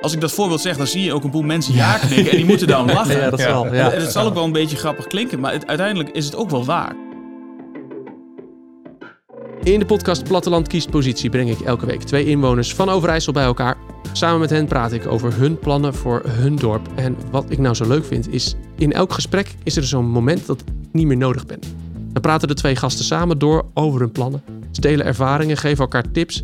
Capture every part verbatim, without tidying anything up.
Als ik dat voorbeeld zeg, dan zie je ook een boel mensen ja knikken en die moeten dan lachen. Ja, dat zal. Ja. Ja. En het zal ook wel een beetje grappig klinken, maar het, uiteindelijk is het ook wel waar. In de podcast Platteland kiest positie breng ik elke week twee inwoners van Overijssel bij elkaar. Samen met hen praat ik over hun plannen voor hun dorp. En wat ik nou zo leuk vind is, in elk gesprek is er zo'n moment dat ik niet meer nodig ben. Dan praten de twee gasten samen door over hun plannen. Ze delen ervaringen, geven elkaar tips.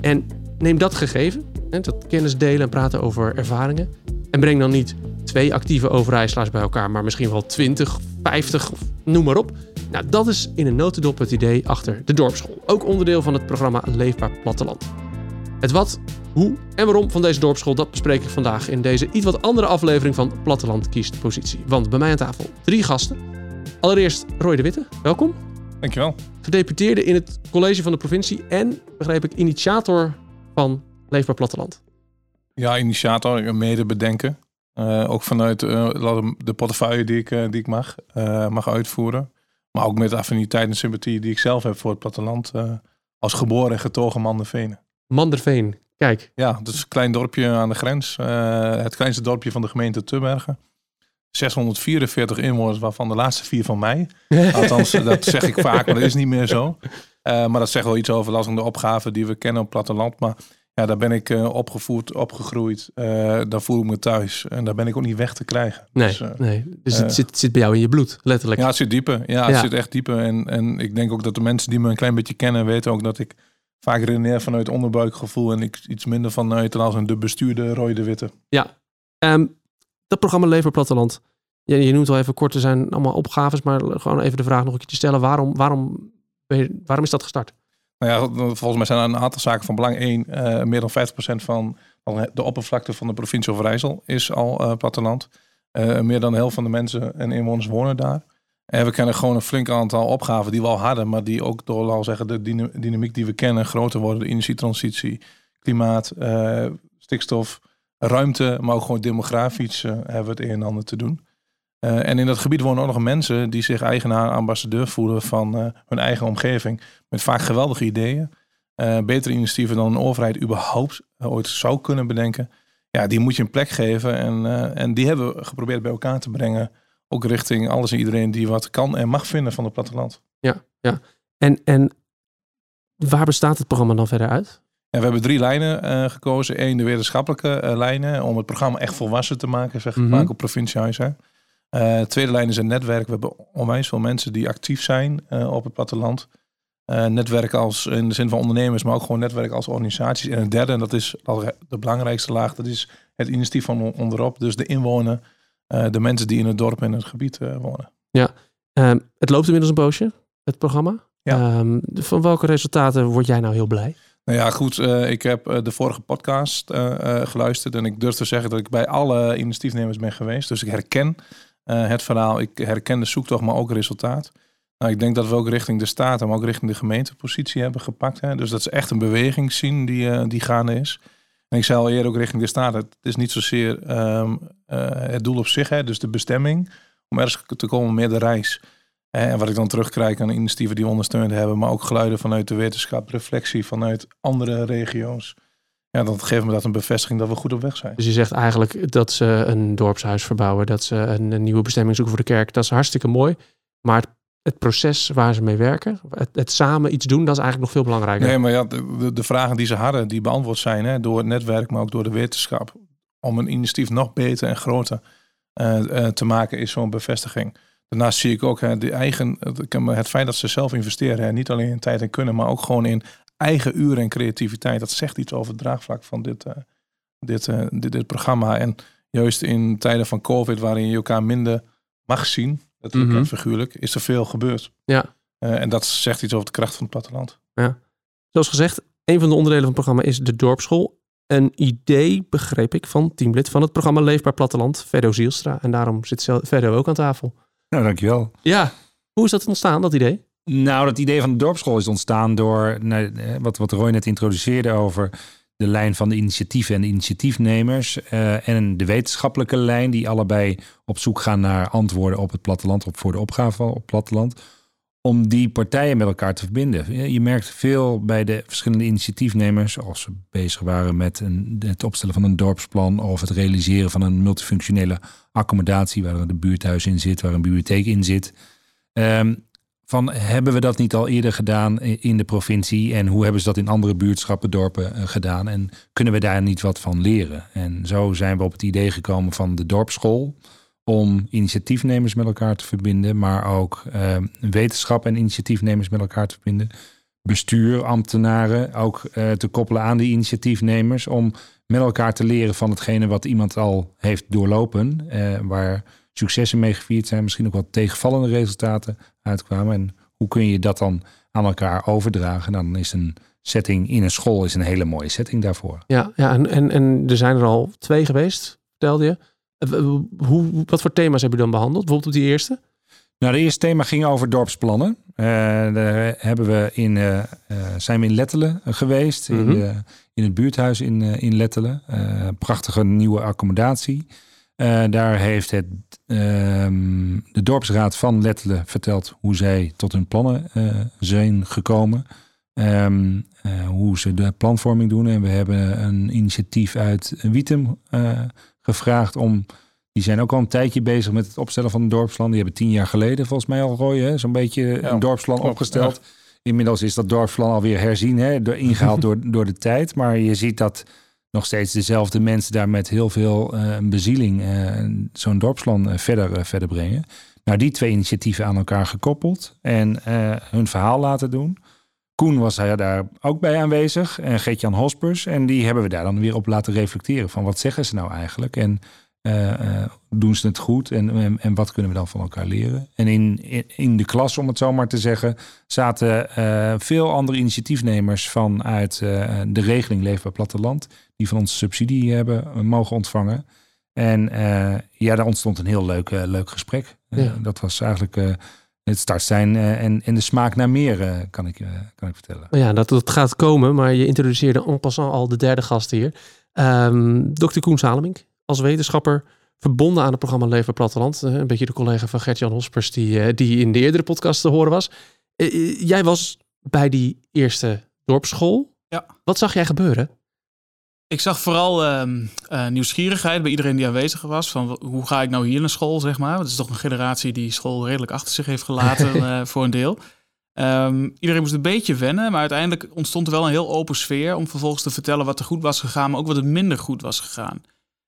En neem dat gegeven, dat kennis delen en praten over ervaringen. En breng dan niet twee actieve Overijsselaars bij elkaar, maar misschien wel twintig, vijftig, noem maar op. Nou, dat is in een notendop het idee achter de dorpsschool. Ook onderdeel van het programma Leefbaar Platteland. Het wat, hoe en waarom van deze dorpsschool, dat bespreek ik vandaag in deze iets wat andere aflevering van Platteland kiest positie. Want bij mij aan tafel drie gasten. Allereerst Roy de Witte, welkom. Dankjewel. Gedeputeerde in het college van de provincie en, begreep ik, initiator van Leefbaar Platteland. Ja, initiator, medebedenken. Uh, ook vanuit uh, de portefeuille die ik, uh, die ik mag, uh, mag uitvoeren. Maar ook met de affiniteit en sympathie die ik zelf heb voor het platteland. Uh, als geboren en getogen Manderveen. Manderveen, kijk. Ja, dat is een klein dorpje aan de grens. Uh, het kleinste dorpje van de gemeente Tubbergen. zeshonderdvierenveertig inwoners, waarvan de laatste vier van mij. Althans, dat zeg ik vaak, maar dat is niet meer zo. Uh, maar dat zegt wel iets over lastige opgaven die we kennen op het platteland. Maar ja, daar ben ik uh, opgevoed, opgegroeid. Uh, daar voel ik me thuis. En daar ben ik ook niet weg te krijgen. Nee, dus, uh, nee. dus het uh, zit, zit bij jou in je bloed, letterlijk. Ja, het zit dieper. Ja, het ja. zit echt dieper. En, en ik denk ook dat de mensen die me een klein beetje kennen, weten ook dat ik vaak redeneer vanuit onderbuikgevoel. En ik, iets minder vanuit als een de bestuurder Roy de Witte. Ja, um, dat programma Leefbaar Platteland. Je, je noemt al even kort, er zijn allemaal opgaves. Maar gewoon even de vraag nog een keer te stellen. Waarom, waarom, waarom is dat gestart? Nou ja, volgens mij zijn er een aantal zaken van belang. Eén, uh, meer dan vijftig procent van de oppervlakte van de provincie Overijssel is al uh, platteland. Uh, meer dan de helft van de mensen en inwoners wonen daar. En we kennen gewoon een flink aantal opgaven die we al hadden, maar die ook door laten zeggen, de dynam- dynamiek die we kennen groter worden. De energietransitie, klimaat, uh, stikstof, ruimte, maar ook gewoon demografisch uh, hebben we het een en ander te doen. Uh, en in dat gebied wonen ook nog mensen die zich eigenaar, ambassadeur voelen van uh, hun eigen omgeving. Met vaak geweldige ideeën. Uh, betere initiatieven dan een overheid überhaupt uh, ooit zou kunnen bedenken. Ja, die moet je een plek geven. En, uh, en die hebben we geprobeerd bij elkaar te brengen. Ook richting alles en iedereen die wat kan en mag vinden van het platteland. Ja, ja. En, en waar bestaat het programma dan verder uit? En we hebben drie lijnen uh, gekozen. Eén, de wetenschappelijke uh, lijnen. Om het programma echt volwassen te maken, zeg mm-hmm. maar, op provinciehuis. Hè. Uh, tweede lijn is een netwerk. We hebben onwijs veel mensen die actief zijn uh, op het platteland. Uh, netwerk als in de zin van ondernemers, maar ook gewoon netwerk als organisaties. En een derde, en dat is de belangrijkste laag, dat is het initiatief van onderop. Dus de inwoner, uh, de mensen die in het dorp en het gebied uh, wonen. Ja, um, het loopt inmiddels een poosje, het programma. Ja. Um, van welke resultaten word jij nou heel blij? Nou ja, goed. Uh, ik heb uh, de vorige podcast uh, uh, geluisterd en ik durf te zeggen dat ik bij alle initiatiefnemers ben geweest. Dus ik herken Uh, het verhaal, ik herken de zoektocht, maar ook resultaat. Nou, ik denk dat we ook richting de Staten, maar ook richting de gemeente positie hebben gepakt. Hè. Dus dat is echt een beweging zien die, uh, die gaande is. En ik zei al eerder ook richting de Staten, het is niet zozeer um, uh, het doel op zich, hè, dus de bestemming, om ergens te komen, meer de reis. En wat ik dan terugkrijg aan de initiatieven die we ondersteund hebben, maar ook geluiden vanuit de wetenschap, reflectie vanuit andere regio's. Ja, dat geeft me dat een bevestiging dat we goed op weg zijn. Dus je zegt eigenlijk dat ze een dorpshuis verbouwen, dat ze een, een nieuwe bestemming zoeken voor de kerk. Dat is hartstikke mooi. Maar het, het proces waar ze mee werken, het, het samen iets doen, dat is eigenlijk nog veel belangrijker. Nee, maar ja, de, de vragen die ze hadden, die beantwoord zijn hè, door het netwerk, maar ook door de wetenschap. Om een initiatief nog beter en groter uh, uh, te maken, is zo'n bevestiging. Daarnaast zie ik ook hè, de eigen, het, het feit dat ze zelf investeren. Hè, niet alleen in tijd en kunnen, maar ook gewoon in eigen uren en creativiteit, dat zegt iets over het draagvlak van dit, uh, dit, uh, dit, dit programma. En juist in tijden van COVID, waarin je elkaar minder mag zien, natuurlijk mm-hmm. en figuurlijk, is er veel gebeurd. Ja. Uh, en dat zegt iets over de kracht van het platteland. Ja. Zoals gezegd, een van de onderdelen van het programma is de dorpsschool. Een idee, begreep ik, van teamlid van het programma Leefbaar Platteland, Vero Zielstra. En daarom zit Vero ook aan tafel. Nou, dankjewel. Ja, hoe is dat ontstaan, dat idee? Nou, dat idee van de dorpsschool is ontstaan door nou, wat, wat Roy net introduceerde over de lijn van de initiatieven en de initiatiefnemers. Uh, en de wetenschappelijke lijn die allebei op zoek gaan naar antwoorden op het platteland, op voor de opgave op het platteland. om die partijen met elkaar te verbinden. Je merkt veel bij de verschillende initiatiefnemers, als ze bezig waren met een, het opstellen van een dorpsplan of het realiseren van een multifunctionele accommodatie, waar een buurthuis in zit, waar een bibliotheek in zit. Um, van hebben we dat niet al eerder gedaan in de provincie en hoe hebben ze dat in andere buurtschappen, dorpen gedaan en kunnen we daar niet wat van leren? En zo zijn we op het idee gekomen van de dorpsschool, om initiatiefnemers met elkaar te verbinden, maar ook uh, wetenschap en initiatiefnemers met elkaar te verbinden. Bestuur, ambtenaren ook uh, te koppelen aan die initiatiefnemers, om met elkaar te leren van hetgene wat iemand al heeft doorlopen. Uh, waar successen mee gevierd zijn, misschien ook wat tegenvallende resultaten uitkwamen. En hoe kun je dat dan aan elkaar overdragen? Nou, dan is een setting in een school is een hele mooie setting daarvoor. Ja, ja en, en, en er zijn er al twee geweest, vertelde je. Hoe, wat voor thema's heb je dan behandeld? Bijvoorbeeld op die eerste? Nou, de eerste thema ging over dorpsplannen. Uh, daar hebben we in, uh, uh, zijn we in Lettele geweest. Mm-hmm. in, de, in het buurthuis in, uh, in Lettele. Uh, prachtige nieuwe accommodatie. Uh, daar heeft het, uh, de dorpsraad van Lettele verteld hoe zij tot hun plannen uh, zijn gekomen. Um, uh, hoe ze de planvorming doen. En we hebben een initiatief uit Wietem uh, gevraagd om, die zijn ook al een tijdje bezig met het opstellen van een dorpsplan. Die hebben tien jaar geleden volgens mij al, Roy, hè, zo'n beetje ja, een dorpsplan klopt, opgesteld. Ja. Inmiddels is dat dorpsplan alweer herzien, hè, ingehaald door, door de tijd. Maar je ziet dat nog steeds dezelfde mensen daar met heel veel uh, bezieling uh, zo'n dorpsplan uh, verder, uh, verder brengen. Nou, die twee initiatieven aan elkaar gekoppeld en uh, hun verhaal laten doen. Koen was daar ook bij aanwezig en Geert-Jan Hospers. En die hebben we daar dan weer op laten reflecteren. Van wat zeggen ze nou eigenlijk? En uh, uh, doen ze het goed? En, en, en wat kunnen we dan van elkaar leren? En in, in, in de klas, om het zo maar te zeggen, zaten uh, veel andere initiatiefnemers vanuit uh, de regeling Leefbaar Platteland. Die van ons subsidie hebben mogen ontvangen. En uh, ja, daar ontstond een heel leuk, uh, leuk gesprek. Ja. Uh, dat was eigenlijk... Uh, Het start zijn en, en de smaak naar meer, kan ik, kan ik vertellen. Ja, dat, dat gaat komen, maar je introduceerde en passant al de derde gast hier. Um, dokter Koen Salemink, als wetenschapper verbonden aan het programma Leefbaar Platteland. Een beetje de collega van Geert-Jan Hospers die, die in de eerdere podcast te horen was. Uh, jij was bij die eerste dorpsschool. Ja. Wat zag jij gebeuren? Ik zag vooral uh, uh, nieuwsgierigheid bij iedereen die aanwezig was. Van hoe ga ik nou hier naar school, zeg maar. Het is toch een generatie die school redelijk achter zich heeft gelaten uh, voor een deel. Um, iedereen moest een beetje wennen. Maar uiteindelijk ontstond er wel een heel open sfeer om vervolgens te vertellen wat er goed was gegaan. Maar ook wat er minder goed was gegaan.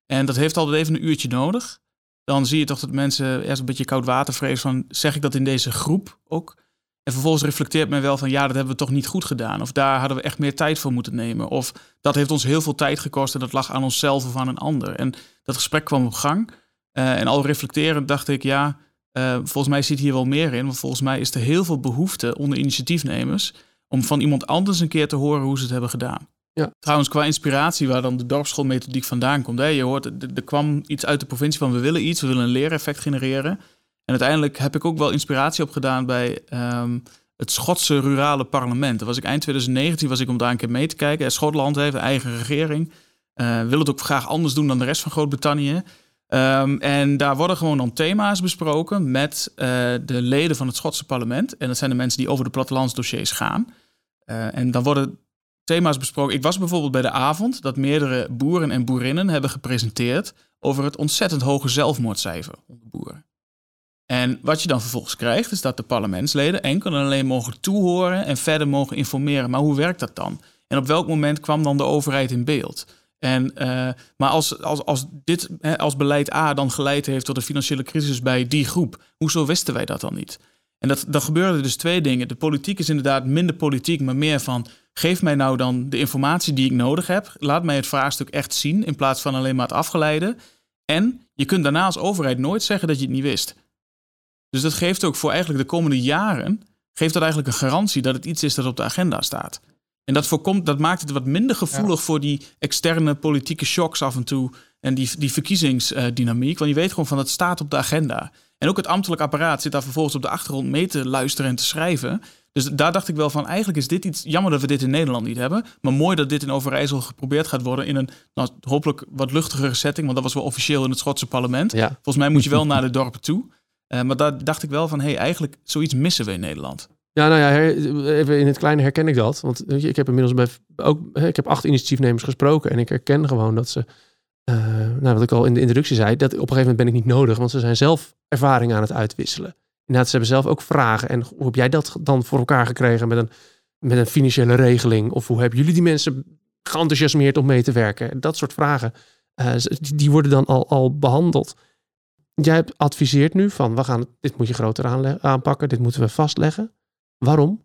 En dat heeft altijd even een uurtje nodig. Dan zie je toch dat mensen eerst een beetje koud water vrezen van zeg ik dat in deze groep ook. En vervolgens reflecteert men wel van ja, dat hebben we toch niet goed gedaan. Of daar hadden we echt meer tijd voor moeten nemen. Of dat heeft ons heel veel tijd gekost en dat lag aan onszelf of aan een ander. En dat gesprek kwam op gang. Uh, en al reflecterend dacht ik ja, uh, volgens mij zit hier wel meer in. Want volgens mij is er heel veel behoefte onder initiatiefnemers om van iemand anders een keer te horen hoe ze het hebben gedaan. Ja. Trouwens, qua inspiratie waar dan de dorpsschoolmethodiek vandaan komt. Hè? Je hoort, er kwam iets uit de provincie van we willen iets, we willen een leereffect genereren. En uiteindelijk heb ik ook wel inspiratie opgedaan bij um, het Schotse rurale parlement. Dat was ik eind twintig negentien was ik om daar een keer mee te kijken. Schotland heeft een eigen regering. Uh, wil het ook graag anders doen dan de rest van Groot-Brittannië. Um, en daar worden gewoon dan thema's besproken met uh, de leden van het Schotse parlement. En dat zijn de mensen die over de plattelandsdossiers gaan. Uh, en dan worden thema's besproken. Ik was bijvoorbeeld bij de avond dat meerdere boeren en boerinnen hebben gepresenteerd over het ontzettend hoge zelfmoordcijfer onder boeren. En wat je dan vervolgens krijgt, is dat de parlementsleden enkel en alleen mogen toehoren en verder mogen informeren. Maar hoe werkt dat dan? En op welk moment kwam dan de overheid in beeld? En, uh, maar als, als, als, dit, als beleid A dan geleid heeft tot de financiële crisis bij die groep, hoezo wisten wij dat dan niet? En dat, dan gebeurden dus twee dingen. De politiek is inderdaad minder politiek, maar meer van geef mij nou dan de informatie die ik nodig heb. Laat mij het vraagstuk echt zien in plaats van alleen maar het afgeleide. En je kunt daarna als overheid nooit zeggen dat je het niet wist. Dus dat geeft ook voor eigenlijk de komende jaren... geeft dat eigenlijk een garantie dat het iets is dat op de agenda staat. En dat, voorkomt, dat maakt het wat minder gevoelig... Ja. voor die externe politieke shocks af en toe... en die, die verkiezingsdynamiek. Want je weet gewoon van dat staat op de agenda. En ook het ambtelijk apparaat zit daar vervolgens op de achtergrond... mee te luisteren en te schrijven. Dus daar dacht ik wel van... eigenlijk is dit iets... jammer dat we dit in Nederland niet hebben... maar mooi dat dit in Overijssel geprobeerd gaat worden... in een nou, hopelijk wat luchtigere setting... want dat was wel officieel in het Schotse parlement. Ja. Volgens mij moet je wel naar de dorpen toe... Uh, maar daar dacht ik wel van, hey, eigenlijk zoiets missen we in Nederland. Ja, nou ja, her, even in het kleine herken ik dat. Want weet je, ik heb inmiddels bij, ook, ik heb acht initiatiefnemers gesproken. En ik herken gewoon dat ze, uh, nou, wat ik al in de introductie zei, dat op een gegeven moment ben ik niet nodig. Want ze zijn zelf ervaring aan het uitwisselen. Inderdaad, ze hebben zelf ook vragen. En hoe heb jij dat dan voor elkaar gekregen met een, met een financiële regeling? Of hoe hebben jullie die mensen geenthousiasmeerd om mee te werken? Dat soort vragen, uh, die worden dan al, al behandeld. Jij adviseert nu van, we gaan, dit moet je groter aanle- aanpakken, dit moeten we vastleggen. Waarom?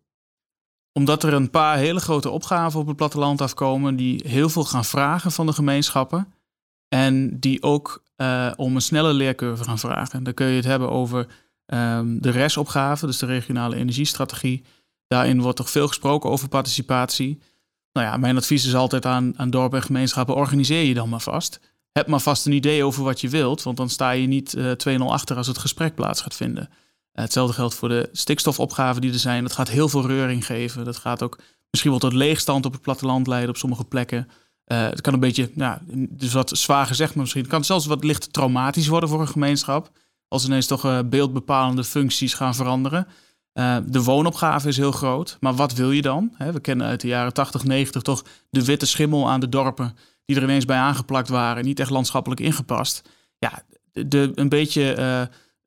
Omdat er een paar hele grote opgaven op het platteland afkomen die heel veel gaan vragen van de gemeenschappen. En die ook uh, om een snelle leercurve gaan vragen. Dan kun je het hebben over um, de R E S-opgave, dus de regionale energiestrategie. Daarin wordt toch veel gesproken over participatie. Nou ja, mijn advies is altijd aan, aan dorpen en gemeenschappen, organiseer je dan maar vast. Heb maar vast een idee over wat je wilt, want dan sta je niet uh, twee nul achter als het gesprek plaats gaat vinden. Uh, hetzelfde geldt voor de stikstofopgaven die er zijn. Dat gaat heel veel reuring geven. Dat gaat ook misschien wel tot leegstand op het platteland leiden op sommige plekken. Uh, het kan een beetje, ja, dus wat zwaar gezegd, maar misschien het kan zelfs wat licht traumatisch worden voor een gemeenschap. Als ineens toch uh, beeldbepalende functies gaan veranderen. Uh, de woonopgave is heel groot, maar wat wil je dan? He, we kennen uit de jaren tachtig, negentig toch de witte schimmel aan de dorpen die er ineens bij aangeplakt waren, niet echt landschappelijk ingepast. Ja, de, een beetje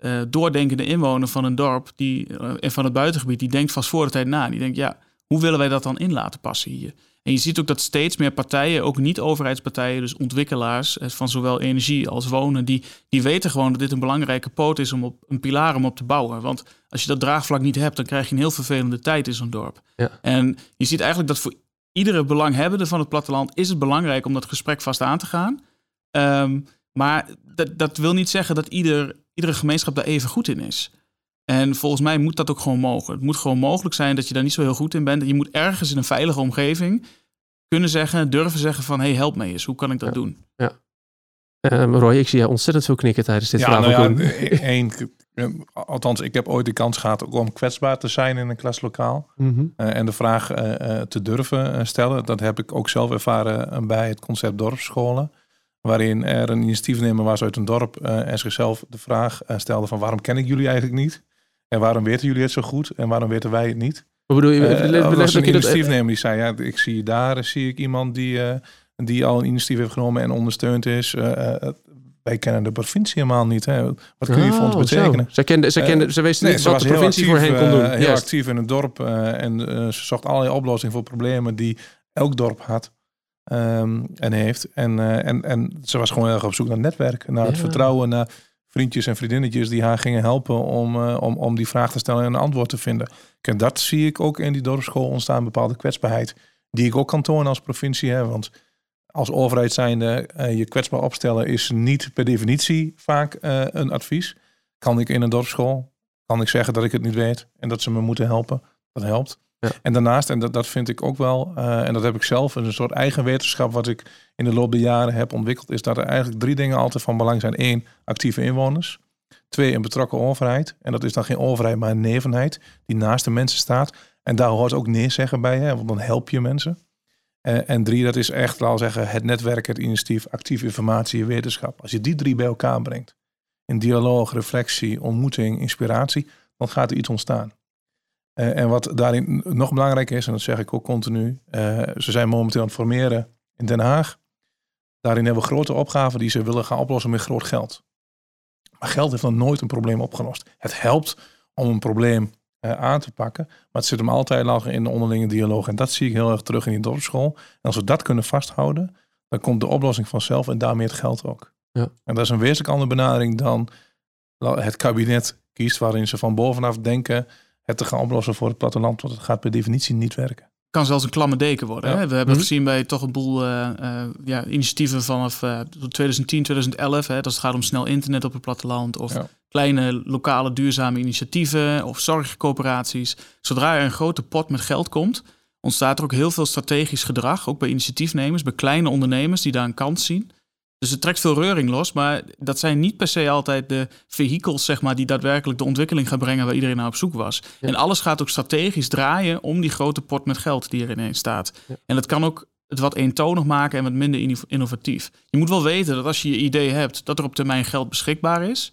uh, uh, doordenkende inwoner van een dorp die, uh, en van het buitengebied, die denkt vast voor de tijd na. Die denkt, ja, hoe willen wij dat dan in laten passen hier? En je ziet ook dat steeds meer partijen, ook niet-overheidspartijen, dus ontwikkelaars van zowel energie als wonen, die, die weten gewoon dat dit een belangrijke poot is om op een pilaar om op te bouwen. Want als je dat draagvlak niet hebt, dan krijg je een heel vervelende tijd in zo'n dorp. Ja. En je ziet eigenlijk dat voor iedere belanghebbende van het platteland is het belangrijk om dat gesprek vast aan te gaan. Um, maar dat, dat wil niet zeggen dat ieder, iedere gemeenschap daar even goed in is. En volgens mij moet dat ook gewoon mogen. Het moet gewoon mogelijk zijn dat je daar niet zo heel goed in bent. Je moet ergens in een veilige omgeving kunnen zeggen, durven zeggen van, hey, help mij eens. Hoe kan ik dat ja, doen? Ja. Um, Roy, ik zie jou ontzettend veel knikken tijdens dit verhaal. Ja, nou ja, één, althans, ik heb ooit de kans gehad om kwetsbaar te zijn in een klaslokaal. Mm-hmm. Uh, en de vraag uh, uh, te durven stellen. Dat heb ik ook zelf ervaren bij het concept dorpsscholen. Waarin er een initiatiefnemer was uit een dorp uh, en zichzelf de vraag uh, stelde van, waarom ken ik jullie eigenlijk niet? En waarom weten jullie het zo goed? En waarom weten wij het niet? Wat bedoel je? Uh, beleg, beleg, was een initiatiefnemer die zei, ja, ik zie daar zie ik iemand die, uh, die al een initiatief heeft genomen en ondersteund is. Uh, uh, wij kennen de provincie helemaal niet. Hè. Wat kun je oh, voor ons betekenen? Ze, kende, ze, kende, uh, ze wist niet nee, ze wat de provincie actief, voor hen kon doen. Uh, heel Juist. actief in het dorp. Uh, en uh, ze zocht allerlei oplossingen voor problemen die elk dorp had. Um, en heeft. En, uh, en, en ze was gewoon heel erg op zoek naar netwerk. Naar ja. het vertrouwen, naar vriendjes en vriendinnetjes die haar gingen helpen om, uh, om, om die vraag te stellen en een antwoord te vinden. En dat zie ik ook in die dorpsschool ontstaan, bepaalde kwetsbaarheid die ik ook kan tonen als provincie. Hè, want als overheid zijnde uh, je kwetsbaar opstellen is niet per definitie vaak uh, een advies. Kan ik in een dorpsschool, kan ik zeggen dat ik het niet weet en dat ze me moeten helpen. Dat helpt. Ja. En daarnaast, en dat, dat vind ik ook wel, uh, en dat heb ik zelf, een soort eigen wetenschap wat ik in de loop der jaren heb ontwikkeld, is dat er eigenlijk drie dingen altijd van belang zijn. Eén, actieve inwoners. Twee, een betrokken overheid. En dat is dan geen overheid, maar een nevenheid die naast de mensen staat. En daar hoort ook nee zeggen bij, hè, want dan help je mensen. Uh, en drie, dat is echt, laten we zeggen, het netwerk, het initiatief, actieve informatie en wetenschap. Als je die drie bij elkaar brengt, in dialoog, reflectie, ontmoeting, inspiratie, dan gaat er iets ontstaan. Uh, en wat daarin nog belangrijk is, en dat zeg ik ook continu, uh, ze zijn momenteel aan het formeren in Den Haag. Daarin hebben we grote opgaven die ze willen gaan oplossen met groot geld. Maar geld heeft nog nooit een probleem opgelost. Het helpt om een probleem uh, aan te pakken, maar het zit hem altijd lager in de onderlinge dialoog. En dat zie ik heel erg terug in die dorpsschool. En als we dat kunnen vasthouden, dan komt de oplossing vanzelf en daarmee het geld ook. Ja. En dat is een wezenlijk andere benadering dan het kabinet kiest, waarin ze van bovenaf denken het te gaan oplossen voor het platteland, want het gaat per definitie niet werken. Het kan zelfs een klamme deken worden. Ja. Hè? We hebben mm-hmm. gezien bij toch een boel uh, uh, ja, initiatieven vanaf uh, twintig tien, twintig elf. Hè, dat het gaat om snel internet op het platteland of ja. kleine lokale duurzame initiatieven of zorgcoöperaties. Zodra er een grote pot met geld komt, ontstaat er ook heel veel strategisch gedrag. Ook bij initiatiefnemers, bij kleine ondernemers die daar een kans zien. Dus het trekt veel reuring los, maar dat zijn niet per se altijd de vehikels, zeg maar, die daadwerkelijk de ontwikkeling gaan brengen waar iedereen naar op zoek was. Ja. En alles gaat ook strategisch draaien om die grote pot met geld die er ineens staat. Ja. En dat kan ook het wat eentonig maken en wat minder innovatief. Je moet wel weten dat als je je idee hebt dat er op termijn geld beschikbaar is,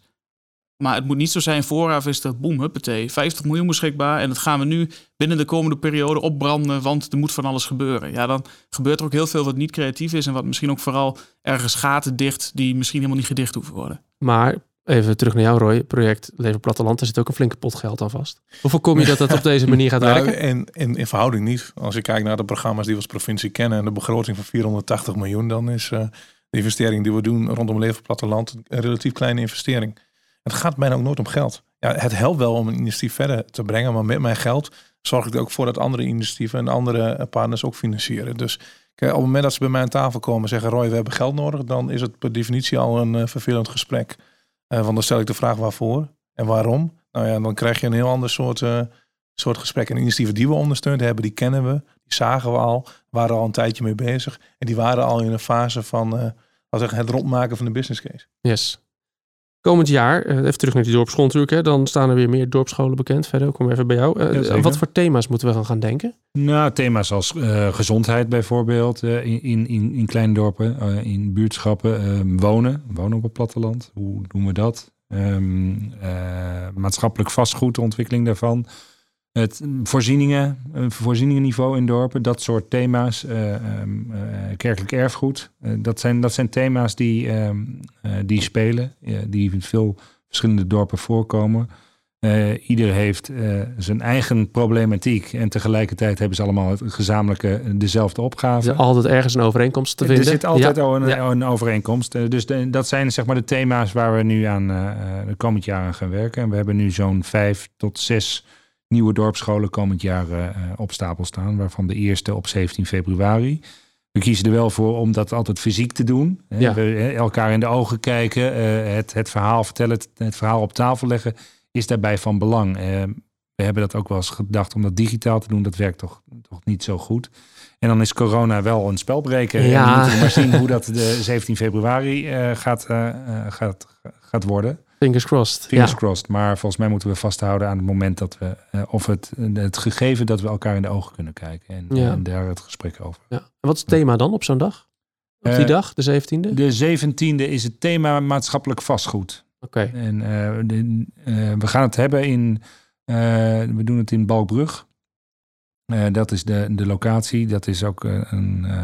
Maar het moet niet zo zijn, vooraf is dat boem, huppatee, vijftig miljoen beschikbaar. En dat gaan we nu binnen de komende periode opbranden, want er moet van alles gebeuren. Ja, dan gebeurt er ook heel veel wat niet creatief is en wat misschien ook vooral ergens gaten dicht die misschien helemaal niet gedicht hoeven worden. Maar even terug naar jou, Roy. Project Leefbaar Platteland, daar zit ook een flinke pot geld aan vast. Hoe voorkom je dat dat op deze manier gaat werken? Nou, en, en in verhouding niet. Als ik kijk naar de programma's die we als provincie kennen en de begroting van vierhonderdtachtig miljoen, dan is uh, de investering die we doen rondom Leefbaar Platteland een relatief kleine investering. Het gaat bijna ook nooit om geld. Ja, het helpt wel om een initiatief verder te brengen, maar met mijn geld zorg ik er ook voor dat andere initiatieven en andere partners ook financieren. Dus kijk, op het moment dat ze bij mij aan tafel komen en zeggen, Roy, we hebben geld nodig, dan is het per definitie al een uh, vervelend gesprek. Uh, want dan stel ik de vraag waarvoor en waarom. Nou ja, dan krijg je een heel ander soort, uh, soort gesprek. En de initiatieven die we ondersteund hebben, die kennen we, die zagen we al, waren al een tijdje mee bezig. En die waren al in een fase van uh, zeggen, het rondmaken van de business case. Yes. Komend jaar, even terug naar die dorpsschool natuurlijk, hè, dan staan er weer meer dorpsscholen bekend. Verder, ik kom even bij jou. Ja, wat voor thema's moeten we gaan denken? Nou, thema's als uh, gezondheid bijvoorbeeld uh, in, in, in kleine dorpen, uh, in buurtschappen. Uh, wonen, wonen op het platteland. Hoe doen we dat? Um, uh, maatschappelijk vastgoed, de ontwikkeling daarvan. Het voorzieningen, voorzieningenniveau in dorpen, dat soort thema's, uh, um, uh, kerkelijk erfgoed. Uh, dat, zijn, dat zijn thema's die, um, uh, die spelen, uh, die in veel verschillende dorpen voorkomen. Uh, ieder heeft uh, zijn eigen problematiek en tegelijkertijd hebben ze allemaal het gezamenlijke dezelfde opgave. Er is altijd ergens een overeenkomst te vinden. Er zit altijd ja. een, ja. een overeenkomst. Uh, dus de, dat zijn zeg maar de thema's waar we nu aan uh, de komend jaar aan gaan werken. En we hebben nu zo'n vijf tot zes... nieuwe dorpsscholen komend jaar uh, op stapel staan, waarvan de eerste op zeventien februari. We kiezen er wel voor om dat altijd fysiek te doen. Hè. Ja. We, elkaar in de ogen kijken, uh, het, het verhaal vertellen, het, het verhaal op tafel leggen, is daarbij van belang. Uh, we hebben dat ook wel eens gedacht om dat digitaal te doen. Dat werkt toch, toch niet zo goed. En dan is corona wel een spelbreker. Ja. En we moeten maar zien hoe dat de zeventien februari uh, gaat, uh, gaat, gaat worden. Fingers crossed. Fingers ja. crossed. Maar volgens mij moeten we vasthouden aan het moment dat we... Uh, of het, het gegeven dat we elkaar in de ogen kunnen kijken. En, ja. en daar het gesprek over. Ja. En wat is het thema dan op zo'n dag? Op die uh, dag, de zeventiende? De zeventiende is het thema maatschappelijk vastgoed. Oké. Okay. En uh, de, uh, we gaan het hebben in... Uh, we doen het in Balkbrug. Uh, dat is de, de locatie. Dat is ook een... Uh,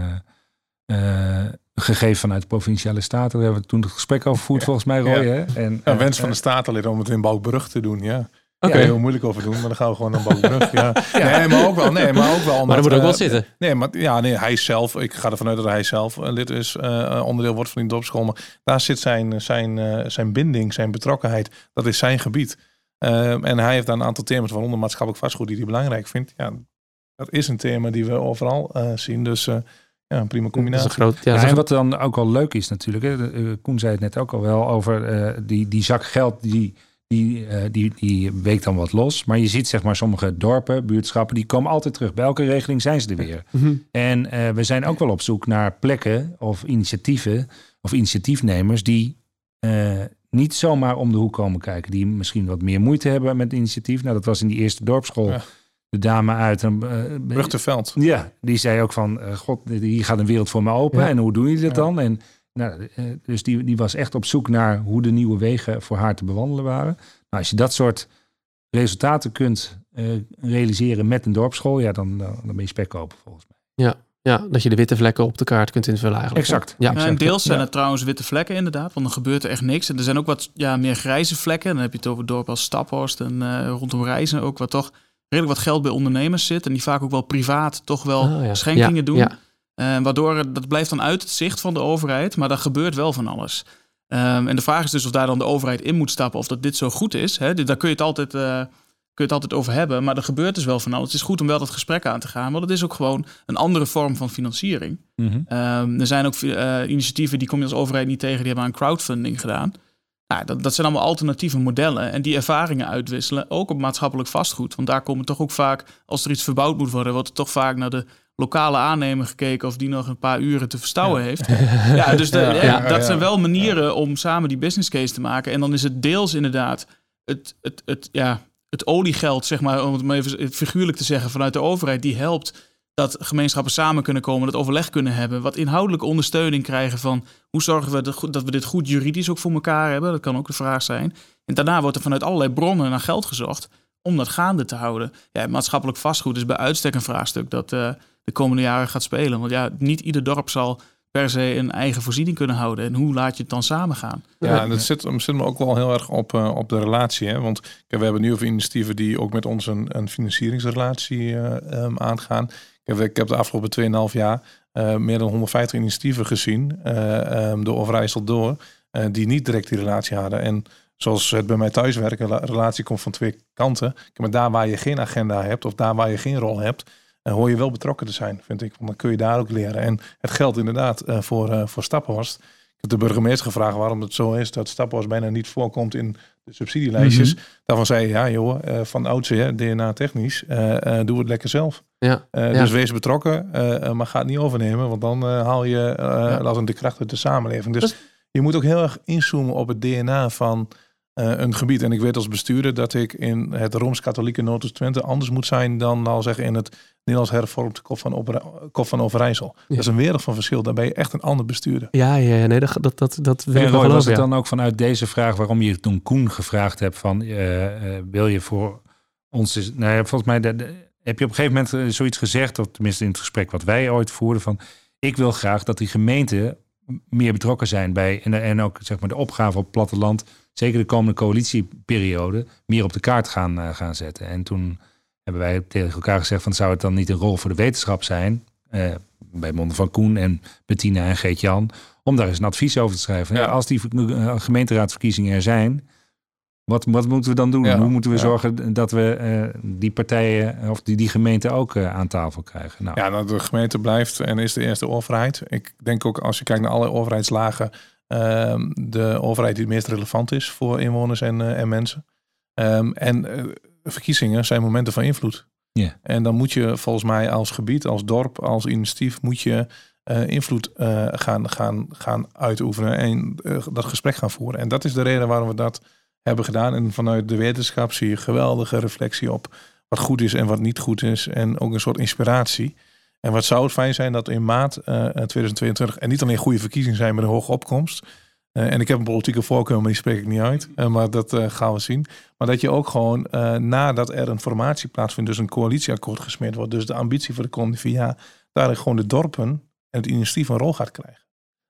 uh, gegeven vanuit de Provinciale Staten. Daar hebben we toen het gesprek over gevoerd, ja. volgens mij, Roy. Ja. Hè? En, ja, wens van de Statenleden om het in Balkbrug te doen, ja. Daar okay. kun je heel moeilijk over doen, maar dan gaan we gewoon naar Balkbrug. ja. ja. Nee, maar ook wel. Nee, maar ook wel. Omdat, maar dat moet ook wel uh, zitten. Nee, maar ja, nee, hij zelf, ik ga ervan uit dat hij zelf uh, lid is, uh, onderdeel wordt van die dorpsschool. Maar daar zit zijn, zijn, uh, zijn binding, zijn betrokkenheid. Dat is zijn gebied. Uh, en hij heeft daar een aantal thema's, waaronder maatschappelijk vastgoed, die hij belangrijk vindt. Ja, dat is een thema die we overal uh, zien, dus... Uh, ja, een prima combinatie. Dat is een groot, ja, ja, en wat dan ook al leuk is natuurlijk, hè, Koen zei het net ook al wel over uh, die, die zak geld, die, die, uh, die, die weekt dan wat los. Maar je ziet zeg maar sommige dorpen, buurtschappen, die komen altijd terug. Bij elke regeling zijn ze er weer. Mm-hmm. En uh, we zijn ook wel op zoek naar plekken of initiatieven of initiatiefnemers die uh, niet zomaar om de hoek komen kijken. Die misschien wat meer moeite hebben met initiatief. Nou, dat was in die eerste dorpsschool. Ja. De dame uit een... Uh, Bruchterveld. Ja, die zei ook van... Uh, God, hier gaat een wereld voor me open. Ja. En hoe doen jullie dat ja. dan? En, nou, uh, dus die, die was echt op zoek naar hoe de nieuwe wegen voor haar te bewandelen waren. Nou, als je dat soort resultaten kunt uh, realiseren met een dorpsschool... ja, dan, dan, dan ben je spekkoper volgens mij. Ja. Ja, dat je de witte vlekken op de kaart kunt invullen eigenlijk. Exact. Ja, ja, en deels zijn het ja. trouwens witte vlekken inderdaad, want dan gebeurt er echt niks. En er zijn ook wat ja, meer grijze vlekken. Dan heb je het over dorpen als Staphorst en uh, rondom Rijzen ook wat toch... redelijk wat geld bij ondernemers zit... en die vaak ook wel privaat toch wel oh, ja. schenkingen ja, doen. Ja. Uh, waardoor, dat blijft dan uit het zicht van de overheid... maar daar gebeurt wel van alles. Um, en de vraag is dus of daar dan de overheid in moet stappen... of dat dit zo goed is. Hè? Daar kun je, het altijd, uh, kun je het altijd over hebben... maar er gebeurt dus wel van alles. Het is goed om wel dat gesprek aan te gaan... want het is ook gewoon een andere vorm van financiering. Mm-hmm. Um, er zijn ook uh, initiatieven die kom je als overheid niet tegen... die hebben aan crowdfunding gedaan... Ja, dat, dat zijn allemaal alternatieve modellen. En die ervaringen uitwisselen, ook op maatschappelijk vastgoed. Want daar komen toch ook vaak, als er iets verbouwd moet worden... wordt er toch vaak naar de lokale aannemer gekeken... of die nog een paar uren te verstouwen ja. heeft. Ja, dus de, ja, ja, ja, dat ja. zijn wel manieren ja. om samen die business case te maken. En dan is het deels inderdaad het, het, het, ja, het oliegeld, zeg maar... om het maar even figuurlijk te zeggen, vanuit de overheid... die helpt dat gemeenschappen samen kunnen komen, dat overleg kunnen hebben, wat inhoudelijke ondersteuning krijgen van hoe zorgen we dat we dit goed juridisch ook voor elkaar hebben. Dat kan ook de vraag zijn. En daarna wordt er vanuit allerlei bronnen naar geld gezocht om dat gaande te houden. Ja, maatschappelijk vastgoed is bij uitstek een vraagstuk dat uh, de komende jaren gaat spelen. Want ja, niet ieder dorp zal per se een eigen voorziening kunnen houden. En hoe laat je het dan samen gaan? Ja, en dat zit, zit me ook wel heel erg op, uh, op de relatie. Hè? Want kijk, we hebben nu over initiatieven die ook met ons een, een financieringsrelatie uh, um, aangaan. Kijk, ik heb de afgelopen tweeënhalf jaar uh, meer dan honderdvijftig initiatieven gezien uh, um, door Overijssel door, uh, die niet direct die relatie hadden. En zoals het bij mij thuiswerken, een relatie komt van twee kanten. Maar daar waar je geen agenda hebt of daar waar je geen rol hebt, hoor je wel betrokken te zijn, vind ik. Want dan kun je daar ook leren. En het geldt inderdaad voor, voor Staphorst. Ik heb de burgemeester gevraagd waarom het zo is dat Staphorst bijna niet voorkomt in de subsidielijstjes. Mm-hmm. Daarvan zei je, ja joh, van oudsher, D N A technisch, uh, uh, doe het lekker zelf. Ja, uh, ja. Dus wees betrokken, uh, maar ga het niet overnemen. Want dan uh, haal je uh, ja. laten de kracht uit de samenleving. Dus is... je moet ook heel erg inzoomen op het D N A van Uh, een gebied. En ik weet als bestuurder dat ik in het Rooms-Katholieke Noordoost Twente anders moet zijn dan nou zeggen in het Nederlands hervormde Kop van, Opera- Kop van Overijssel. Ja. Dat is een wereld van verschil. Daar ben je echt een ander bestuurder. Ja, ja nee, dat, dat, dat, dat wil ik wel geloven. Was het dan ook vanuit deze vraag waarom je toen Koen gevraagd hebt van uh, uh, wil je voor ons... Is, nou ja, volgens mij de, de, heb je op een gegeven moment zoiets gezegd, of tenminste in het gesprek wat wij ooit voerden, van ik wil graag dat die gemeenten meer betrokken zijn bij en, en ook zeg maar de opgave op het platteland, zeker de komende coalitieperiode, meer op de kaart gaan, uh, gaan zetten. En toen hebben wij tegen elkaar gezegd van zou het dan niet een rol voor de wetenschap zijn, uh, bij monden van Koen en Bettina en Geert-Jan, om daar eens een advies over te schrijven. Ja. Ja, als die uh, gemeenteraadsverkiezingen er zijn, wat, wat moeten we dan doen? Ja. Hoe moeten we ja. zorgen dat we uh, die partijen of die, die gemeente ook uh, aan tafel krijgen? Nou. Ja, dat de gemeente blijft en is de eerste overheid. Ik denk ook als je kijkt naar alle overheidslagen, Um, de overheid die het meest relevant is voor inwoners en, uh, en mensen. Um, en uh, verkiezingen zijn momenten van invloed. Yeah. En dan moet je volgens mij als gebied, als dorp, als initiatief, moet je uh, invloed uh, gaan, gaan, gaan uitoefenen en uh, dat gesprek gaan voeren. En dat is de reden waarom we dat hebben gedaan. En vanuit de wetenschap zie je geweldige reflectie op wat goed is en wat niet goed is. En ook een soort inspiratie. En wat zou het fijn zijn dat in maart uh, tweeduizend tweeëntwintig... en niet alleen goede verkiezingen zijn met een hoge opkomst. Uh, en ik heb een politieke voorkeur, maar die spreek ik niet uit. Uh, maar dat uh, gaan we zien. Maar dat je ook gewoon uh, nadat er een formatie plaatsvindt, dus een coalitieakkoord gesmeerd wordt, dus de ambitie voor de komende vier jaar, daarin gewoon de dorpen en het initiatief een rol gaat krijgen.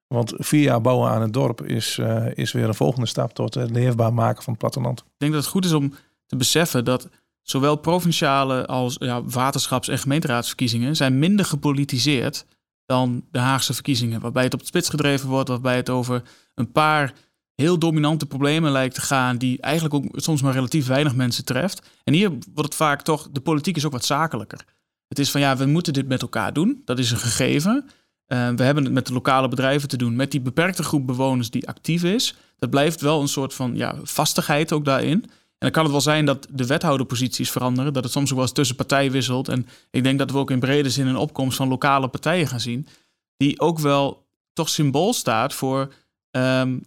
Want vier jaar bouwen aan het dorp is, uh, is weer een volgende stap tot het leefbaar maken van het platteland. Ik denk dat het goed is om te beseffen dat zowel provinciale als ja, waterschaps- en gemeenteraadsverkiezingen zijn minder gepolitiseerd dan de Haagse verkiezingen, waarbij het op het spits gedreven wordt, waarbij het over een paar heel dominante problemen lijkt te gaan die eigenlijk ook soms maar relatief weinig mensen treft. En hier wordt het vaak toch, de politiek is ook wat zakelijker. Het is van ja, we moeten dit met elkaar doen, dat is een gegeven. Uh, we hebben het met de lokale bedrijven te doen, met die beperkte groep bewoners die actief is. Dat blijft wel een soort van ja, vastigheid ook daarin. En dan kan het wel zijn dat de wethouderposities veranderen, dat het soms ook wel eens tussen partijen wisselt. En ik denk dat we ook in brede zin een opkomst van lokale partijen gaan zien, die ook wel toch symbool staat voor um,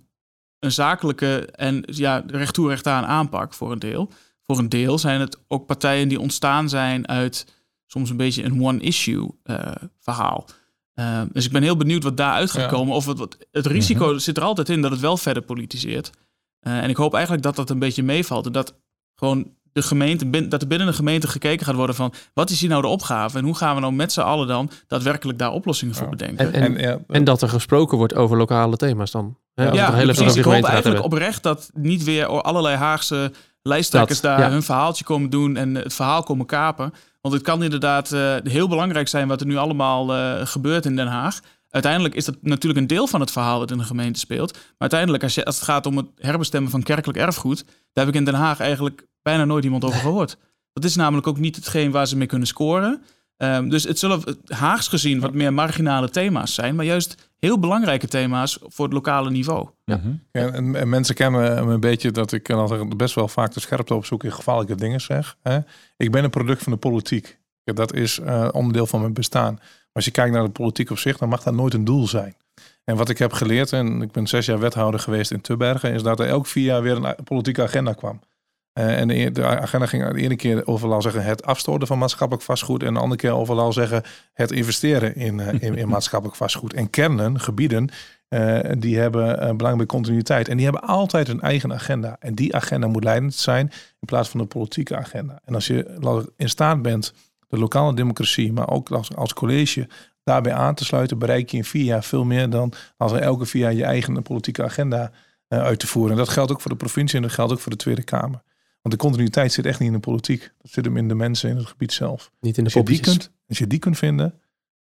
een zakelijke en ja, recht toe recht aan aanpak voor een deel. Voor een deel zijn het ook partijen die ontstaan zijn uit soms een beetje een one-issue uh, verhaal. Uh, dus ik ben heel benieuwd wat daaruit gaat ja. komen. Of het, wat, het risico mm-hmm. zit er altijd in dat het wel verder politiseert. Uh, en ik hoop eigenlijk dat dat een beetje meevalt. En dat gewoon de gemeente, bin, dat er binnen de gemeente gekeken gaat worden van wat is hier nou de opgave? En hoe gaan we nou met z'n allen dan daadwerkelijk daar oplossingen voor ja. bedenken? En, en, en, ja, en dat er gesproken wordt over lokale thema's dan. Hè? Ja, ja hele precies. Ik hoop eigenlijk hebben. oprecht dat niet weer allerlei Haagse lijsttrekkers dat, daar ja. hun verhaaltje komen doen en het verhaal komen kapen. Want het kan inderdaad uh, heel belangrijk zijn wat er nu allemaal uh, gebeurt in Den Haag. Uiteindelijk is dat natuurlijk een deel van het verhaal dat in de gemeente speelt. Maar uiteindelijk, als, je, als het gaat om het herbestemmen van kerkelijk erfgoed, daar heb ik in Den Haag eigenlijk bijna nooit iemand over gehoord. Dat is namelijk ook niet hetgeen waar ze mee kunnen scoren. Um, dus het zullen Haags gezien wat meer marginale thema's zijn, maar juist heel belangrijke thema's voor het lokale niveau. Ja. Ja, en, en mensen kennen me een beetje dat ik altijd best wel vaak de scherpte op zoek in geval ik de dingen zeg. Hè? Ik ben een product van de politiek. Ja, dat is uh, onderdeel van mijn bestaan. Maar als je kijkt naar de politiek op zich, dan mag dat nooit een doel zijn. En wat ik heb geleerd, en ik ben zes jaar wethouder geweest in Tubbergen, is dat er elk vier jaar weer een politieke agenda kwam. Uh, en de, de agenda ging de ene keer overal zeggen het afstoten van maatschappelijk vastgoed. En de andere keer overal zeggen het investeren in, uh, in, in maatschappelijk vastgoed. En kernen, gebieden, uh, die hebben uh, belang bij continuïteit. En die hebben altijd hun eigen agenda. En die agenda moet leidend zijn in plaats van de politieke agenda. En als je in staat bent de lokale democratie, maar ook als, als college daarbij aan te sluiten, bereik je in vier jaar veel meer dan als er elke vier jaar je eigen politieke agenda uh, uit te voeren. En dat geldt ook voor de provincie en dat geldt ook voor de Tweede Kamer. Want de continuïteit zit echt niet in de politiek. Dat zit hem in de mensen in het gebied zelf. Niet in de politiek. Als, als je die kunt vinden,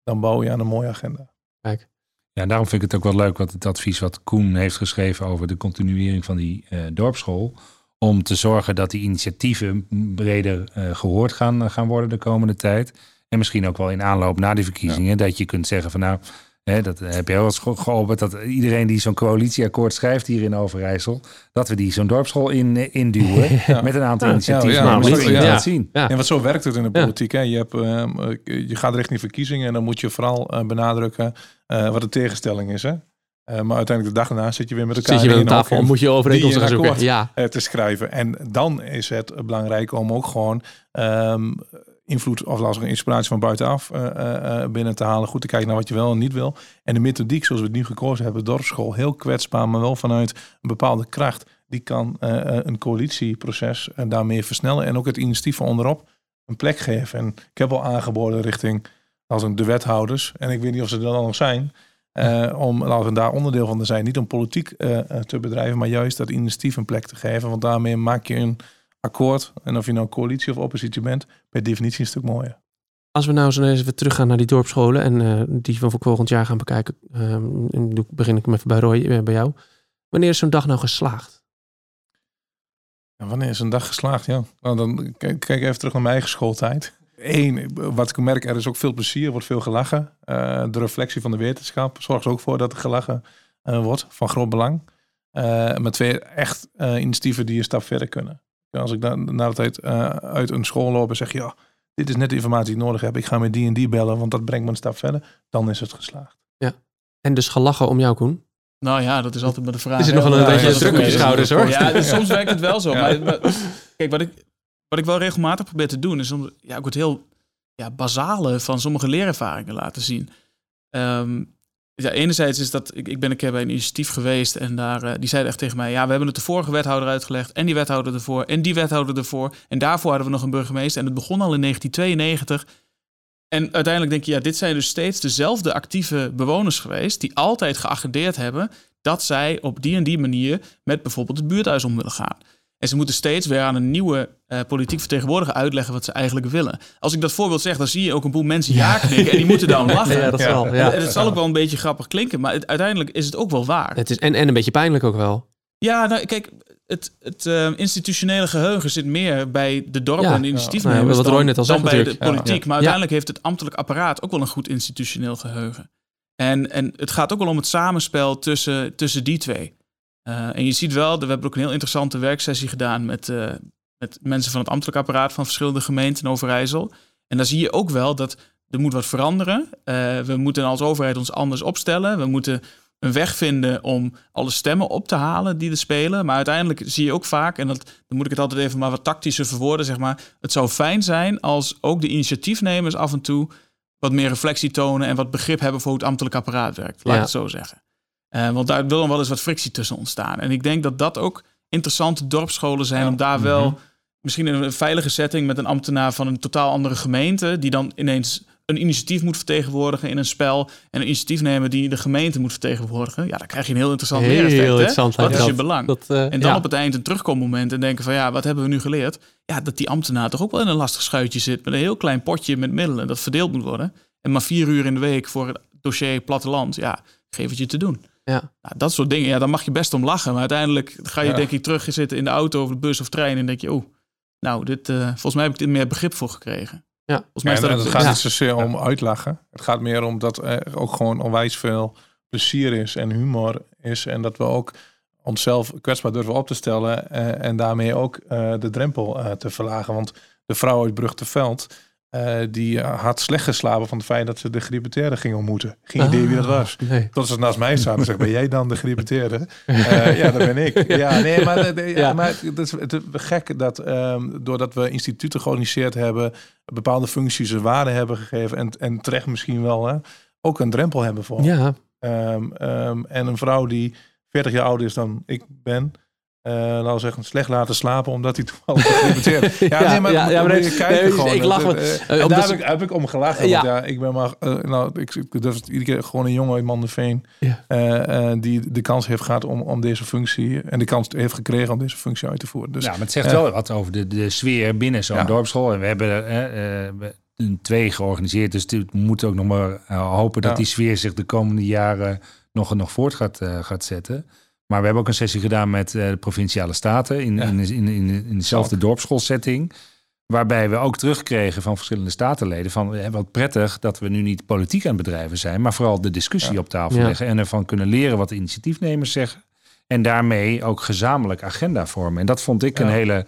dan bouw je aan een mooie agenda. Kijk. Ja, daarom vind ik het ook wel leuk wat het advies wat Koen heeft geschreven over de continuering van die uh, dorpsschool. Om te zorgen dat die initiatieven breder uh, gehoord gaan, uh, gaan worden de komende tijd. En misschien ook wel in aanloop naar die verkiezingen. Ja. Dat je kunt zeggen van nou, hè, dat heb jij wel eens geopend. Dat iedereen die zo'n coalitieakkoord schrijft hier in Overijssel. Dat we die zo'n dorpsschool in, induwen. Ja. Met een aantal ja. initiatieven. Ja, ja, maar ja. Ja. Zien. Ja. En wat zo werkt het in de politiek. Ja. Hè? Je, hebt, uh, je gaat richting verkiezingen. En dan moet je vooral uh, benadrukken uh, wat de tegenstelling is. Hè? Uh, maar uiteindelijk de dag daarna zit je weer met elkaar zit je weer aan tafel en moet je overeenkomsten gaan zoeken. Ja. Te schrijven. En dan is het belangrijk om ook gewoon um, invloed of lastige inspiratie van buitenaf uh, uh, binnen te halen. Goed te kijken naar wat je wel en niet wil. En de methodiek zoals we het nu gekozen hebben, dorpsschool, heel kwetsbaar, maar wel vanuit een bepaalde kracht. Die kan uh, een coalitieproces uh, daarmee versnellen. En ook het initiatief van onderop een plek geven. En ik heb al aangeboden richting als een, de wethouders. En ik weet niet of ze er dan nog zijn. Uh, om laten we daar onderdeel van te zijn. Niet om politiek uh, te bedrijven, maar juist dat initiatief een plek te geven. Want daarmee maak je een akkoord. En of je nou coalitie of oppositie bent, per definitie een stuk mooier. Als we nou zo eens even teruggaan naar die dorpsscholen en uh, die van volgend jaar gaan bekijken. Uh, en begin ik met bij Roy, uh, bij jou. Wanneer is zo'n dag nou geslaagd? Ja, wanneer is een dag geslaagd? Ja, nou, dan kijk, kijk even terug naar mijn eigen schooltijd. Eén, wat ik merk, er is ook veel plezier, wordt veel gelachen. Uh, de reflectie van de wetenschap zorgt er ook voor dat er gelachen uh, wordt, van groot belang. Uh, maar twee, echt uh, initiatieven die een stap verder kunnen. Als ik na, na de tijd uh, uit een school loop en zeg, ja, dit is net de informatie die ik nodig heb. Ik ga met die en die bellen, want dat brengt me een stap verder. Dan is het geslaagd. Ja. En dus gelachen om jou, Koen? Nou ja, dat is altijd maar de vraag. Is het nog wel een beetje druk op je schouders, hoor? Ja, dus soms werkt het wel zo. Ja. Maar, maar, kijk, wat ik... Wat ik wel regelmatig probeer te doen, is om ja, ook het heel ja, basale van sommige leerervaringen laten zien. Um, ja, enerzijds is dat, ik, ik ben een keer bij een initiatief geweest en daar, uh, die zeiden echt tegen mij, ja, we hebben het de vorige wethouder uitgelegd en die wethouder ervoor en die wethouder ervoor. En daarvoor hadden we nog een burgemeester en het begon al in negentien tweeënnegentig. En uiteindelijk denk je, ja, dit zijn dus steeds dezelfde actieve bewoners geweest die altijd geagendeerd hebben dat zij op die en die manier met bijvoorbeeld het buurthuis om willen gaan. En ze moeten steeds weer aan een nieuwe uh, politiek vertegenwoordiger uitleggen wat ze eigenlijk willen. Als ik dat voorbeeld zeg, dan zie je ook een boel mensen ja knikken en die moeten dan lachen. Ja, dat zal, ja. En het zal ook wel een beetje grappig klinken, maar het, uiteindelijk is het ook wel waar. Het is, en, en een beetje pijnlijk ook wel. Ja, nou kijk, het, het uh, institutionele geheugen zit meer bij de dorpen ja, en de initiatiefnemers ja, nou, dan, dan, dan bij de politiek. Ja, ja. Maar uiteindelijk ja. heeft het ambtelijk apparaat ook wel een goed institutioneel geheugen. En, en het gaat ook wel om het samenspel tussen, tussen die twee. Uh, en je ziet wel, we hebben ook een heel interessante werksessie gedaan met, uh, met mensen van het ambtelijk apparaat van verschillende gemeenten in Overijssel. En daar zie je ook wel dat er moet wat veranderen. Uh, we moeten als overheid ons anders opstellen. We moeten een weg vinden om alle stemmen op te halen die er spelen. Maar uiteindelijk zie je ook vaak, en dat, dan moet ik het altijd even maar wat tactischer verwoorden, zeg maar. Het zou fijn zijn als ook de initiatiefnemers af en toe wat meer reflectie tonen en wat begrip hebben voor hoe het ambtelijk apparaat werkt. Laat ik ja. het zo zeggen. Uh, want daar wil dan wel eens wat frictie tussen ontstaan. En ik denk dat dat ook interessante dorpsscholen zijn... Ja. om daar wel mm-hmm. misschien in een veilige setting... met een ambtenaar van een totaal andere gemeente... die dan ineens een initiatief moet vertegenwoordigen in een spel... en een initiatief nemen die de gemeente moet vertegenwoordigen. Ja, dan krijg je een heel interessant heel leereffect. Heel interessant, wat is dat, je belang? Dat, uh, en dan ja. op het eind een terugkommoment en denken van... ja, wat hebben we nu geleerd? Ja, dat die ambtenaar toch ook wel in een lastig schuitje zit... met een heel klein potje met middelen dat verdeeld moet worden. En maar vier uur in de week voor het dossier platteland... ja, geef het je te doen. Ja. Nou, dat soort dingen, ja, daar mag je best om lachen. Maar uiteindelijk ga je ja. denk ik terug zitten in de auto of de bus of trein... en denk je, oh, nou, dit, uh, volgens mij heb ik er meer begrip voor gekregen. Ja. Volgens mij is en, dat en het gaat ja. niet zozeer om uitlachen. Het gaat meer om dat er ook gewoon onwijs veel plezier is en humor is... en dat we ook onszelf kwetsbaar durven op te stellen... Uh, en daarmee ook uh, de drempel uh, te verlagen. Want de vrouw uit Bruchterveld... Uh, die had slecht geslapen van het feit dat ze de grippeteerde ging ontmoeten. Geen ah, idee wie dat was. Nee. Tot ze naast mij zaten en zeggen, ben jij dan de grippeteerde? Uh, ja, dat ben ik. Ja, nee, maar het ja. is gek dat um, doordat we instituten georganiseerd hebben, bepaalde functies en waarde hebben gegeven en, en terecht misschien wel, hè, ook een drempel hebben voor. Ja. Um, um, en een vrouw die veertig jaar ouder is dan ik ben, Uh, laten we zeggen, slecht laten slapen omdat hij toevallig geïnviteerd. Ja, ja, nee, maar, ja, ja, maar ik, nee, nee, gewoon. Ik lach uh, uh, uh, daar heb ik, heb ik om gelachen. Ja. Want, ja, ik ben maar, uh, nou, ik, ik durf het iedere keer gewoon een jongen uit Manderveen ja. uh, uh, die de kans heeft gehad om, om deze functie en de kans heeft gekregen om deze functie uit te voeren. Dus, ja, maar het zegt uh, wel wat over de, de sfeer binnen zo'n ja. dorpsschool. En we hebben uh, uh, twee georganiseerd, dus we moeten ook nog maar uh, hopen dat ja. die sfeer zich de komende jaren nog nog voort gaat, uh, gaat zetten. Maar we hebben ook een sessie gedaan met uh, de Provinciale Staten in, ja. in, in, in, in dezelfde dorpsschoolsetting. Waarbij we ook terugkregen van verschillende statenleden van eh, wat prettig dat we nu niet politiek aan het bedrijven zijn, maar vooral de discussie ja. op tafel ja. leggen en ervan kunnen leren wat de initiatiefnemers zeggen. En daarmee ook gezamenlijk agenda vormen. En dat vond ik ja. een hele,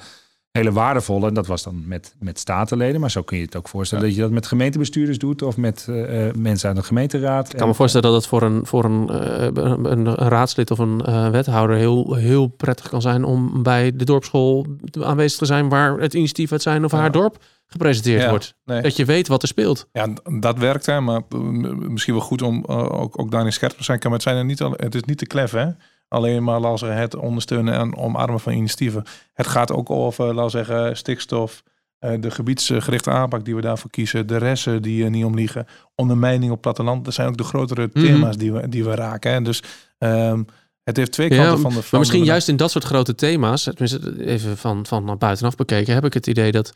hele waardevolle. En dat was dan met, met statenleden. Maar zo kun je het ook voorstellen ja. dat je dat met gemeentebestuurders doet of met uh, mensen aan de gemeenteraad. Ik kan me voorstellen dat dat voor een, voor een, uh, een, een raadslid of een uh, wethouder heel, heel prettig kan zijn om bij de dorpsschool aanwezig te zijn waar het initiatief uit zijn of ja. haar dorp gepresenteerd ja, wordt. Nee. Dat je weet wat er speelt. Ja, dat werkt hè. Maar misschien wel goed om uh, ook, ook daarin scherp te zijn. Maar het, zijn er niet al, het is niet te klef hè. Alleen maar laat zeggen, het ondersteunen en omarmen van initiatieven. Het gaat ook over laat zeggen, stikstof, de gebiedsgerichte aanpak die we daarvoor kiezen, de resten die er niet om liggen, ondermijning op platteland. Dat zijn ook de grotere thema's mm. die, we, die we raken. Hè. Dus um, het heeft twee kanten ja, van de vraag. Maar misschien de... juist in dat soort grote thema's, even van, van buitenaf bekeken, heb ik het idee dat,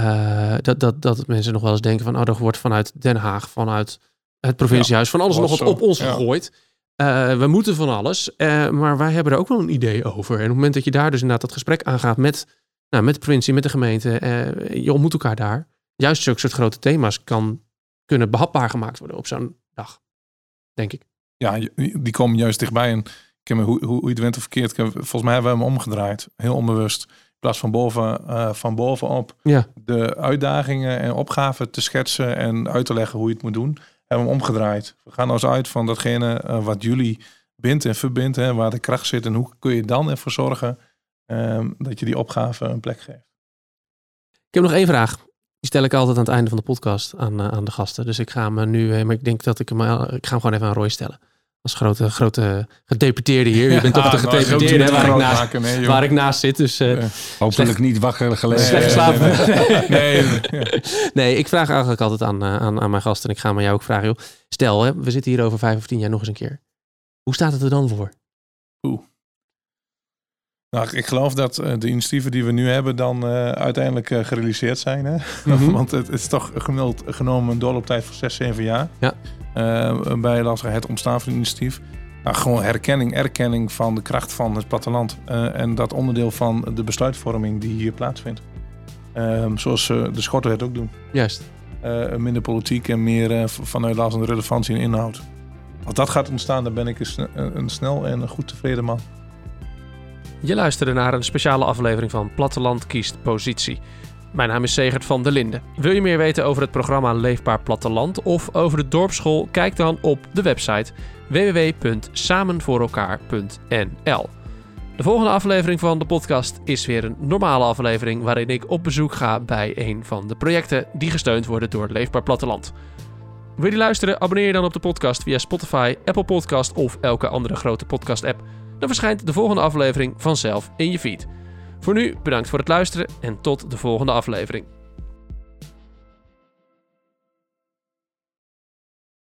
uh, dat, dat, dat mensen nog wel eens denken van, oh, er wordt vanuit Den Haag, vanuit het provinciehuis, ja, van alles nog wat op ons ja. gegooid. Uh, we moeten van alles, uh, maar wij hebben er ook wel een idee over. En op het moment dat je daar dus inderdaad dat gesprek aangaat met, nou, met de provincie, met de gemeente, uh, je ontmoet elkaar daar. Juist zulke soort grote thema's kan, kunnen behapbaar gemaakt worden op zo'n dag, denk ik. Ja, die komen juist dichtbij. En ik me, hoe, hoe je het went of verkeerd, ik heb, volgens mij hebben we hem omgedraaid, heel onbewust. In plaats van, boven, uh, van bovenop ja. de uitdagingen en opgaven te schetsen en uit te leggen hoe je het moet doen, hebben we hem omgedraaid. We gaan nou eens uit van datgene uh, wat jullie bindt en verbindt, hè, waar de kracht zit. En hoe kun je dan ervoor zorgen um, dat je die opgave een plek geeft. Ik heb nog één vraag. Die stel ik altijd aan het einde van de podcast aan, uh, aan de gasten. Dus ik ga hem nu, uh, maar ik denk dat ik hem, uh, ik ga hem gewoon even aan Roy stellen. Als grote, grote gedeputeerde hier. Je bent toch ah, de gedeputeerde nou, waar, ik naast, maken, nee, waar ik naast zit. Dus, uh, ja. Hopelijk slecht, niet wakker gelegen. Slecht slapen. Nee, nee, nee. nee, ik vraag eigenlijk altijd aan, aan, aan mijn gasten. En ik ga maar jou ook vragen. Joh. Stel, hè, we zitten hier over vijf of tien jaar nog eens een keer. Hoe staat het er dan voor? Oeh. Nou, ik geloof dat de initiatieven die we nu hebben dan uh, uiteindelijk uh, gerealiseerd zijn. Hè? Mm-hmm. Want het, het is toch gemiddeld genomen een doorlooptijd van zes, zeven jaar. Ja. Uh, bij het ontstaan van het initiatief. Nou, gewoon herkenning, erkenning van de kracht van het platteland. Uh, en dat onderdeel van de besluitvorming die hier plaatsvindt. Uh, zoals uh, de Schotten het ook doen. Juist. Uh, minder politiek en meer uh, vanuit de relevantie en inhoud. Als dat gaat ontstaan, dan ben ik een, sne- een snel en een goed tevreden man. Je luisterde naar een speciale aflevering van Platteland kiest positie. Mijn naam is Segerd van der Linden. Wil je meer weten over het programma Leefbaar Platteland of over de dorpsschool? Kijk dan op de website w w w punt samen voor elkaar punt n l. De volgende aflevering van de podcast is weer een normale aflevering waarin ik op bezoek ga bij een van de projecten die gesteund worden door Leefbaar Platteland. Wil je luisteren? Abonneer je dan op de podcast via Spotify, Apple Podcast of elke andere grote podcast-app. Dan verschijnt de volgende aflevering vanzelf in je feed. Voor nu bedankt voor het luisteren en tot de volgende aflevering.